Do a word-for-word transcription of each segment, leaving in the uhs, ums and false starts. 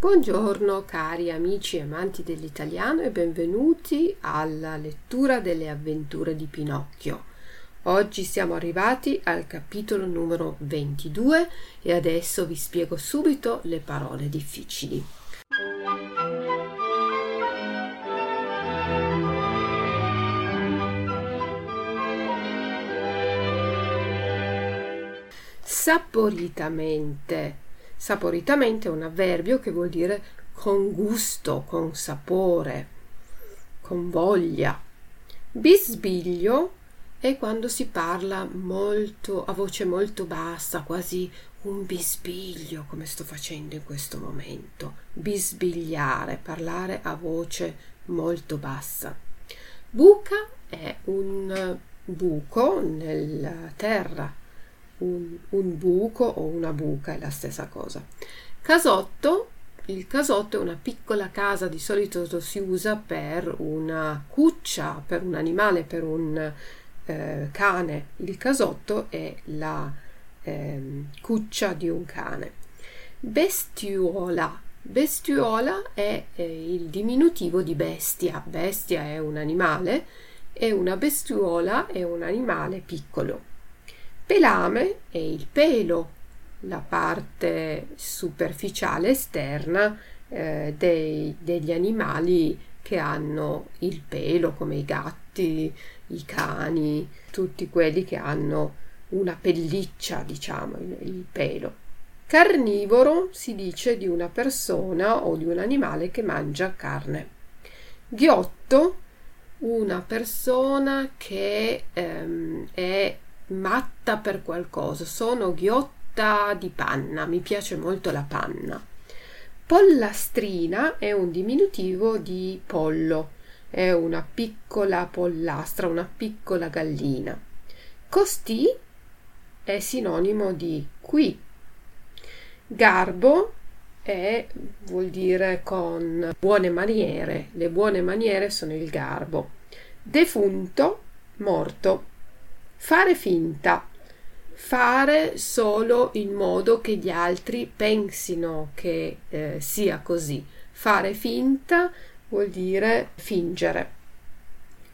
Buongiorno cari amici e amanti dell'italiano e benvenuti alla lettura delle avventure di Pinocchio. Oggi siamo arrivati al capitolo numero ventidue e adesso vi spiego subito le parole difficili. Saporitamente. Saporitamente è un avverbio che vuol dire con gusto, con sapore, con voglia. Bisbiglio è quando si parla molto a voce molto bassa, quasi un bisbiglio, come sto facendo in questo momento. Bisbigliare, parlare a voce molto bassa. Buca è un buco nella terra. Un, un buco o una buca è la stessa cosa. Casotto, il casotto è una piccola casa, di solito si usa per una cuccia, per un animale, per un eh, cane. Il casotto è la eh, cuccia di un cane. Bestiuola, bestiuola è eh, il diminutivo di bestia. Bestia è un animale e una bestiuola è un animale piccolo. Pelame è il pelo, la parte superficiale esterna eh, dei, degli animali che hanno il pelo, come i gatti, i cani, tutti quelli che hanno una pelliccia, diciamo, il, il pelo. Carnivoro si dice di una persona o di un animale che mangia carne. Ghiotto, una persona che ehm, è matta per qualcosa, sono ghiotta di panna, mi piace molto la panna. Pollastrina è un diminutivo di pollo, è una piccola pollastra, una piccola gallina. Costì è sinonimo di qui. Garbo è, vuol dire con buone maniere, le buone maniere sono il garbo. Defunto, morto. Fare finta, fare solo in modo che gli altri pensino che eh, sia così. Fare finta vuol dire fingere.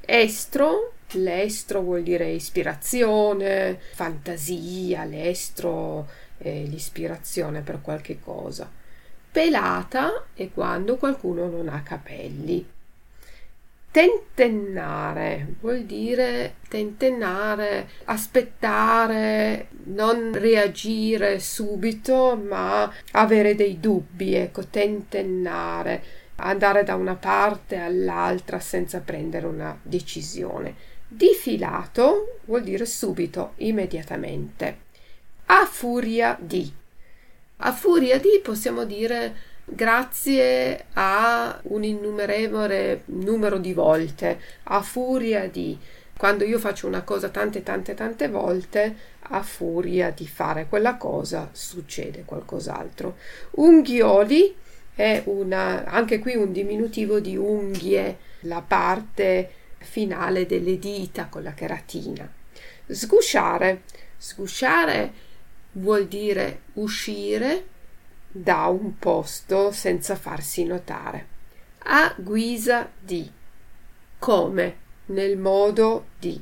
Estro, l'estro vuol dire ispirazione, fantasia, l'estro è l'ispirazione per qualche cosa. Pelata è quando qualcuno non ha capelli. Tentennare vuol dire tentennare, aspettare, non reagire subito, ma avere dei dubbi, ecco, tentennare, andare da una parte all'altra senza prendere una decisione. Difilato vuol dire subito, immediatamente. A furia di. A furia di possiamo dire grazie a un innumerevole numero di volte, a furia di. Quando io faccio una cosa tante tante tante volte, a furia di fare quella cosa succede qualcos'altro. Unghioli è una, anche qui un diminutivo di unghie, la parte finale delle dita con la cheratina. Sgusciare, sgusciare vuol dire uscire da un posto senza farsi notare. A guisa di, come, nel modo di.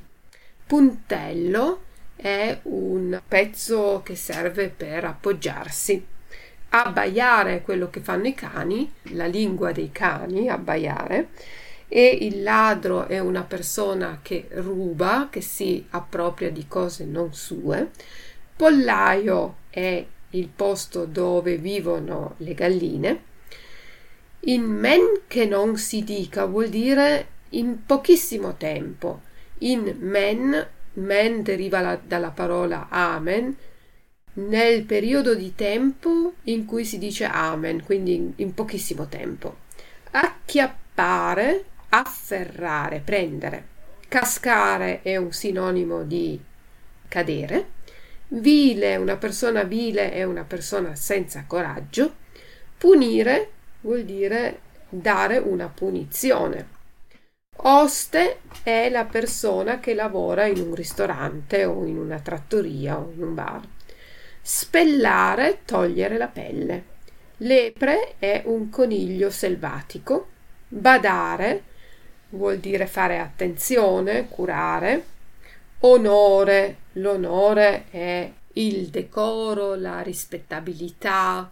Puntello è un pezzo che serve per appoggiarsi. Abbaiare è quello che fanno i cani, la lingua dei cani, abbaiare. E il ladro è una persona che ruba, che si appropria di cose non sue. Pollaio è il posto dove vivono le galline. In men che non si dica vuol dire in pochissimo tempo. In men, men deriva la, dalla parola amen, nel periodo di tempo in cui si dice amen, quindi in, in pochissimo tempo. Acchiappare, afferrare, prendere. Cascare è un sinonimo di cadere. Vile, una persona vile è una persona senza coraggio. Punire vuol dire dare una punizione. Oste è la persona che lavora in un ristorante o in una trattoria o in un bar. Spellare, togliere la pelle. Lepre è un coniglio selvatico. Badare vuol dire fare attenzione, curare. Onore, l'onore è il decoro, la rispettabilità,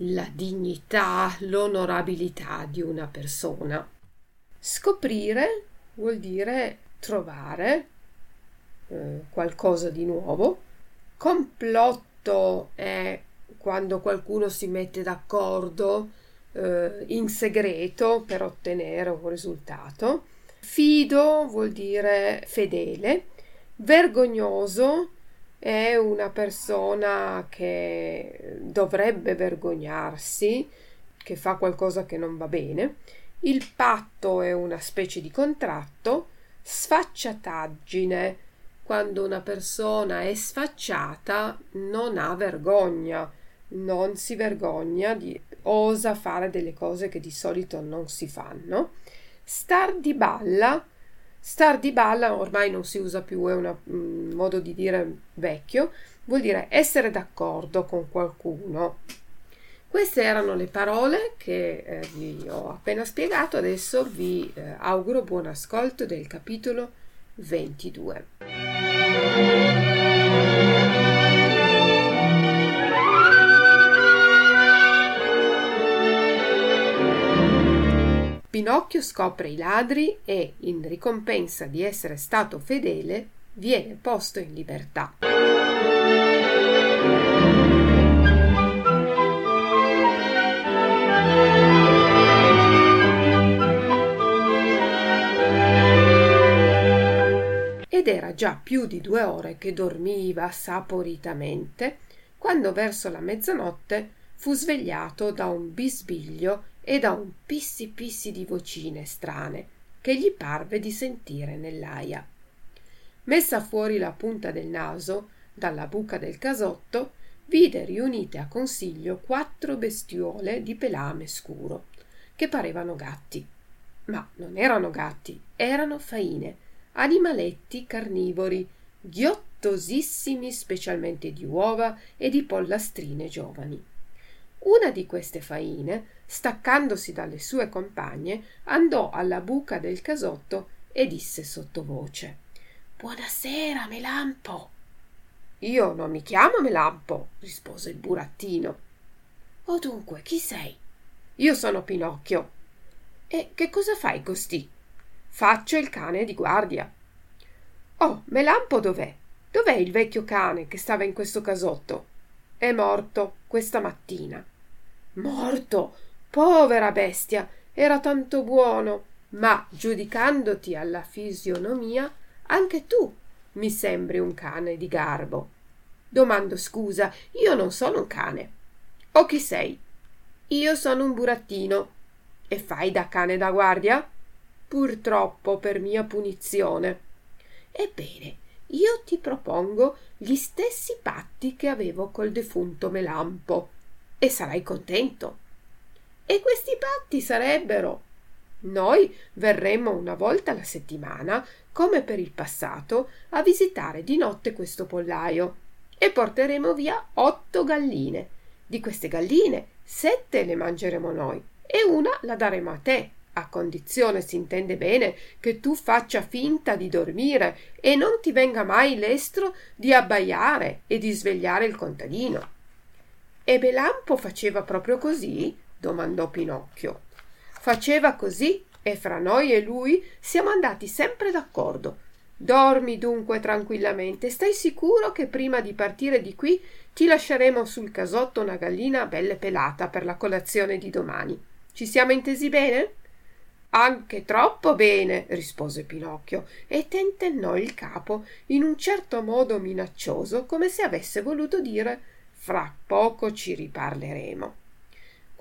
la dignità, l'onorabilità di una persona. Scoprire vuol dire trovare eh, qualcosa di nuovo. Complotto è quando qualcuno si mette d'accordo eh, in segreto per ottenere un risultato. Fido vuol dire fedele. Vergognoso è una persona che dovrebbe vergognarsi, che fa qualcosa che non va bene. Il patto è una specie di contratto. Sfacciataggine, quando una persona è sfacciata non ha vergogna, non si vergogna, di, osa fare delle cose che di solito non si fanno. Star di balla, star di balla ormai non si usa più, è una, un modo di dire vecchio, vuol dire essere d'accordo con qualcuno. Queste erano le parole che eh, vi ho appena spiegato, adesso vi eh, auguro buon ascolto del capitolo ventidue. Pinocchio scopre i ladri e, in ricompensa di essere stato fedele, viene posto in libertà. Ed era già più di due ore che dormiva saporitamente, quando verso la mezzanotte fu svegliato da un bisbiglio e da un pissi pissi di vocine strane che gli parve di sentire nell'aia. Messa fuori la punta del naso dalla buca del casotto, vide riunite a consiglio quattro bestiole di pelame scuro, che parevano gatti. Ma non erano gatti, erano faine, animaletti carnivori, ghiottosissimi, specialmente di uova e di pollastrine giovani. Una di queste faine, staccandosi dalle sue compagne, andò alla buca del casotto e disse sottovoce: «Buonasera, Melampo!» «Io non mi chiamo Melampo», rispose il burattino. «O dunque, chi sei?» «Io sono Pinocchio». «E che cosa fai costì?» «Faccio il cane di guardia». «Oh, Melampo dov'è? Dov'è il vecchio cane che stava in questo casotto?» «È morto questa mattina». «Morto? Povera bestia! Era tanto buono! Ma, giudicandoti alla fisionomia, anche tu mi sembri un cane di garbo». «Domando scusa, io non sono un cane». «O chi sei?» «Io sono un burattino». «E fai da cane da guardia?» «Purtroppo, per mia punizione». «Ebbene, io ti propongo gli stessi patti che avevo col defunto Melampo, e sarai contento». «E questi patti sarebbero: noi verremo una volta alla settimana, come per il passato, a visitare di notte questo pollaio, e porteremo via otto galline. Di queste galline, sette le mangeremo noi, e una la daremo a te, a condizione, si intende bene, che tu faccia finta di dormire e non ti venga mai l'estro di abbaiare e di svegliare il contadino». «E Melampo faceva proprio così?» domandò Pinocchio. «Faceva così, e fra noi e lui siamo andati sempre d'accordo. Dormi dunque tranquillamente, stai sicuro che prima di partire di qui ti lasceremo sul casotto una gallina bella pelata per la colazione di domani. Ci siamo intesi bene?» «Anche troppo bene», rispose Pinocchio, e tentennò il capo in un certo modo minaccioso, come se avesse voluto dire: «Fra poco ci riparleremo».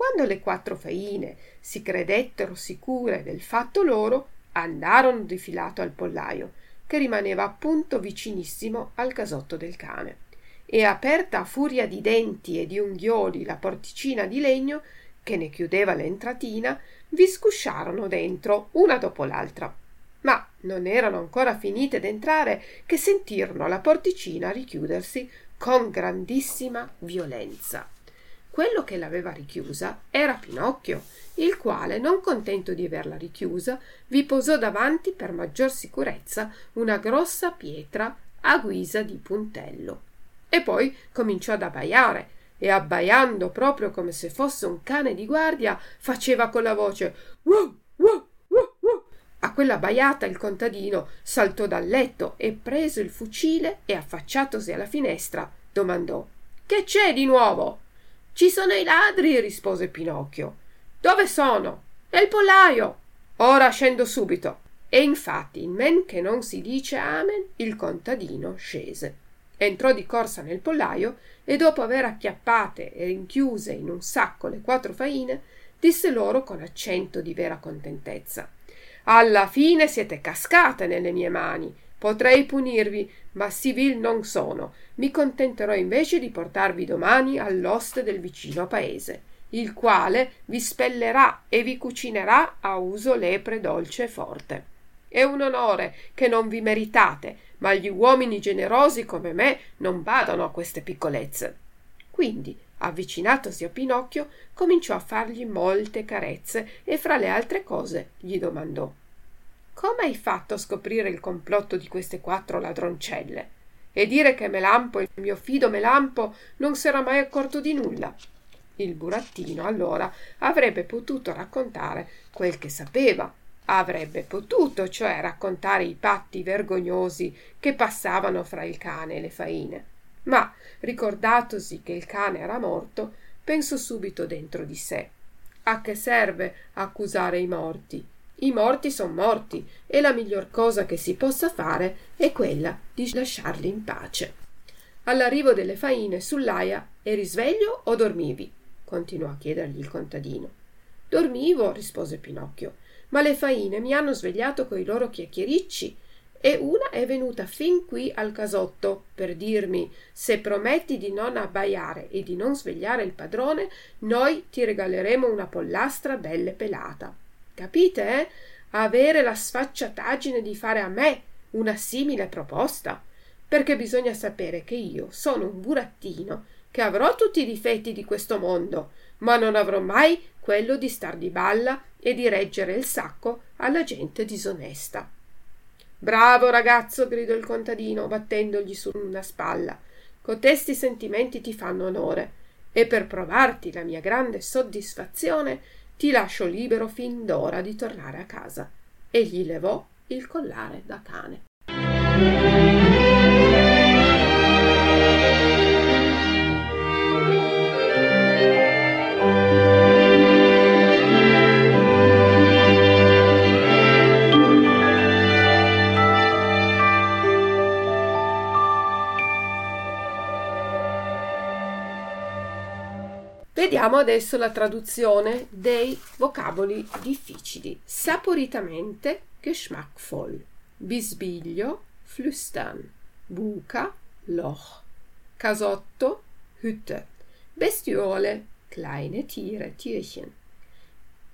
Quando le quattro faine si credettero sicure del fatto loro, andarono di filato al pollaio, che rimaneva appunto vicinissimo al casotto del cane, e aperta a furia di denti e di unghioli la porticina di legno che ne chiudeva l'entratina, vi scusciarono dentro una dopo l'altra. Ma non erano ancora finite d'entrare che sentirono la porticina richiudersi con grandissima violenza. Quello che l'aveva richiusa era Pinocchio, il quale, non contento di averla richiusa, vi posò davanti per maggior sicurezza una grossa pietra a guisa di puntello. E poi cominciò ad abbaiare, e abbaiando proprio come se fosse un cane di guardia, faceva con la voce «Wow, wow, wow, wow». A quella abbaiata il contadino saltò dal letto e, preso il fucile e affacciatosi alla finestra, domandò «Che c'è di nuovo?» «Ci sono i ladri», rispose Pinocchio. «Dove sono?» «Nel pollaio». «Ora scendo subito». E infatti, in men che non si dice amen, il contadino scese. Entrò di corsa nel pollaio e, dopo aver acchiappate e rinchiuse in un sacco le quattro faine, disse loro con accento di vera contentezza: «Alla fine siete cascate nelle mie mani. Potrei punirvi, ma civil non sono. Mi contenterò invece di portarvi domani all'oste del vicino paese, il quale vi spellerà e vi cucinerà a uso lepre dolce e forte. È un onore che non vi meritate, ma gli uomini generosi come me non badano a queste piccolezze». Quindi, avvicinatosi a Pinocchio, cominciò a fargli molte carezze e, fra le altre cose, gli domandò: «Come hai fatto a scoprire il complotto di queste quattro ladroncelle? E dire che Melampo, il mio fido Melampo, non s'era mai accorto di nulla?» Il burattino allora avrebbe potuto raccontare quel che sapeva. Avrebbe potuto, cioè, raccontare i patti vergognosi che passavano fra il cane e le faine. Ma, ricordatosi che il cane era morto, pensò subito dentro di sé: «A che serve accusare i morti? I morti son morti e la miglior cosa che si possa fare è quella di lasciarli in pace». All'arrivo delle faine sull'aia: «Eri sveglio o dormivi?» continuò a chiedergli il contadino. «Dormivo», rispose Pinocchio, «ma le faine mi hanno svegliato coi loro chiacchiericci e una è venuta fin qui al casotto per dirmi: se prometti di non abbaiare e di non svegliare il padrone, noi ti regaleremo una pollastra belle pelata». Capite, eh? Avere la sfacciataggine di fare a me una simile proposta, perché bisogna sapere che io sono un burattino, che avrò tutti i difetti di questo mondo, ma non avrò mai quello di star di balla e di reggere il sacco alla gente disonesta. «Bravo ragazzo», gridò il contadino battendogli su una spalla, «cotesti sentimenti ti fanno onore, e per provarti la mia grande soddisfazione ti lascio libero fin d'ora di tornare a casa». E gli levò il collare da cane. Vediamo adesso la traduzione dei vocaboli difficili. Saporitamente, geschmackvoll; bisbiglio, flüstern; buca, loch; casotto, hütte; bestiole, kleine Tiere, Tierchen;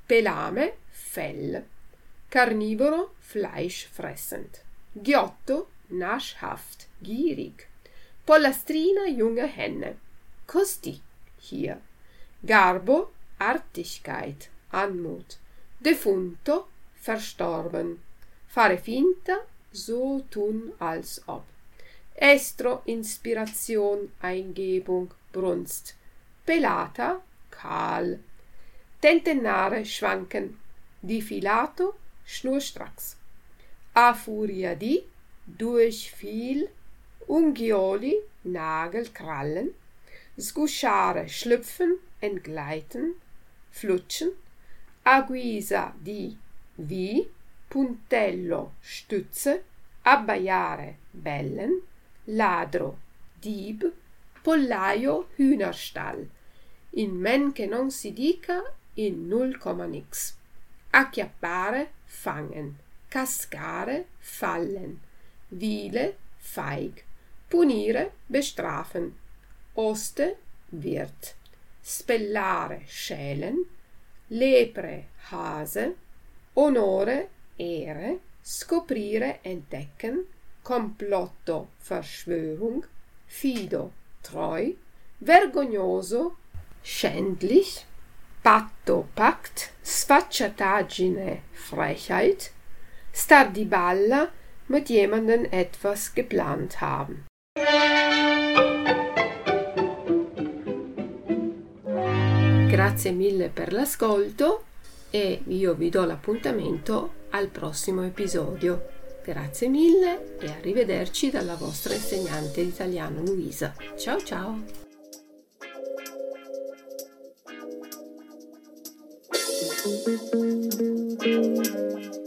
pelame, Fell; carnivoro, fleischfressend; ghiotto, naschhaft, gierig; pollastrina, junge Henne; kosti, hier; garbo, Artigkeit, Anmut; defunto, verstorben; fare finta, so tun als ob; estro, Inspiration, Eingebung, Brunst; pelata, kahl; tentennare, schwanken; difilato, schnurstracks; a furia di, durch viel; unghioli, Nagelkrallen; sgusciare, schlüpfen, entgleiten, flutschen; a guisa di, vi; puntello, stütze; abbaiare, bellen; ladro, Dieb; pollaio, Hühnerstall; in men che non si dica, in null comma nix; acchiappare, fangen; cascare, fallen; vile, feig; punire, bestrafen; oste, wirt; spellare, schälen; lepre, Hase; onore, Ehre; scoprire, entdecken; complotto, Verschwörung; fido, treu, vergognoso, schändlich, patto pact, sfacciataggine Frechheit, Stardiballa mit jemandem etwas geplant haben. Grazie mille per l'ascolto e io vi do l'appuntamento al prossimo episodio. Grazie mille e arrivederci dalla vostra insegnante di italiano Luisa. Ciao ciao! Thank you.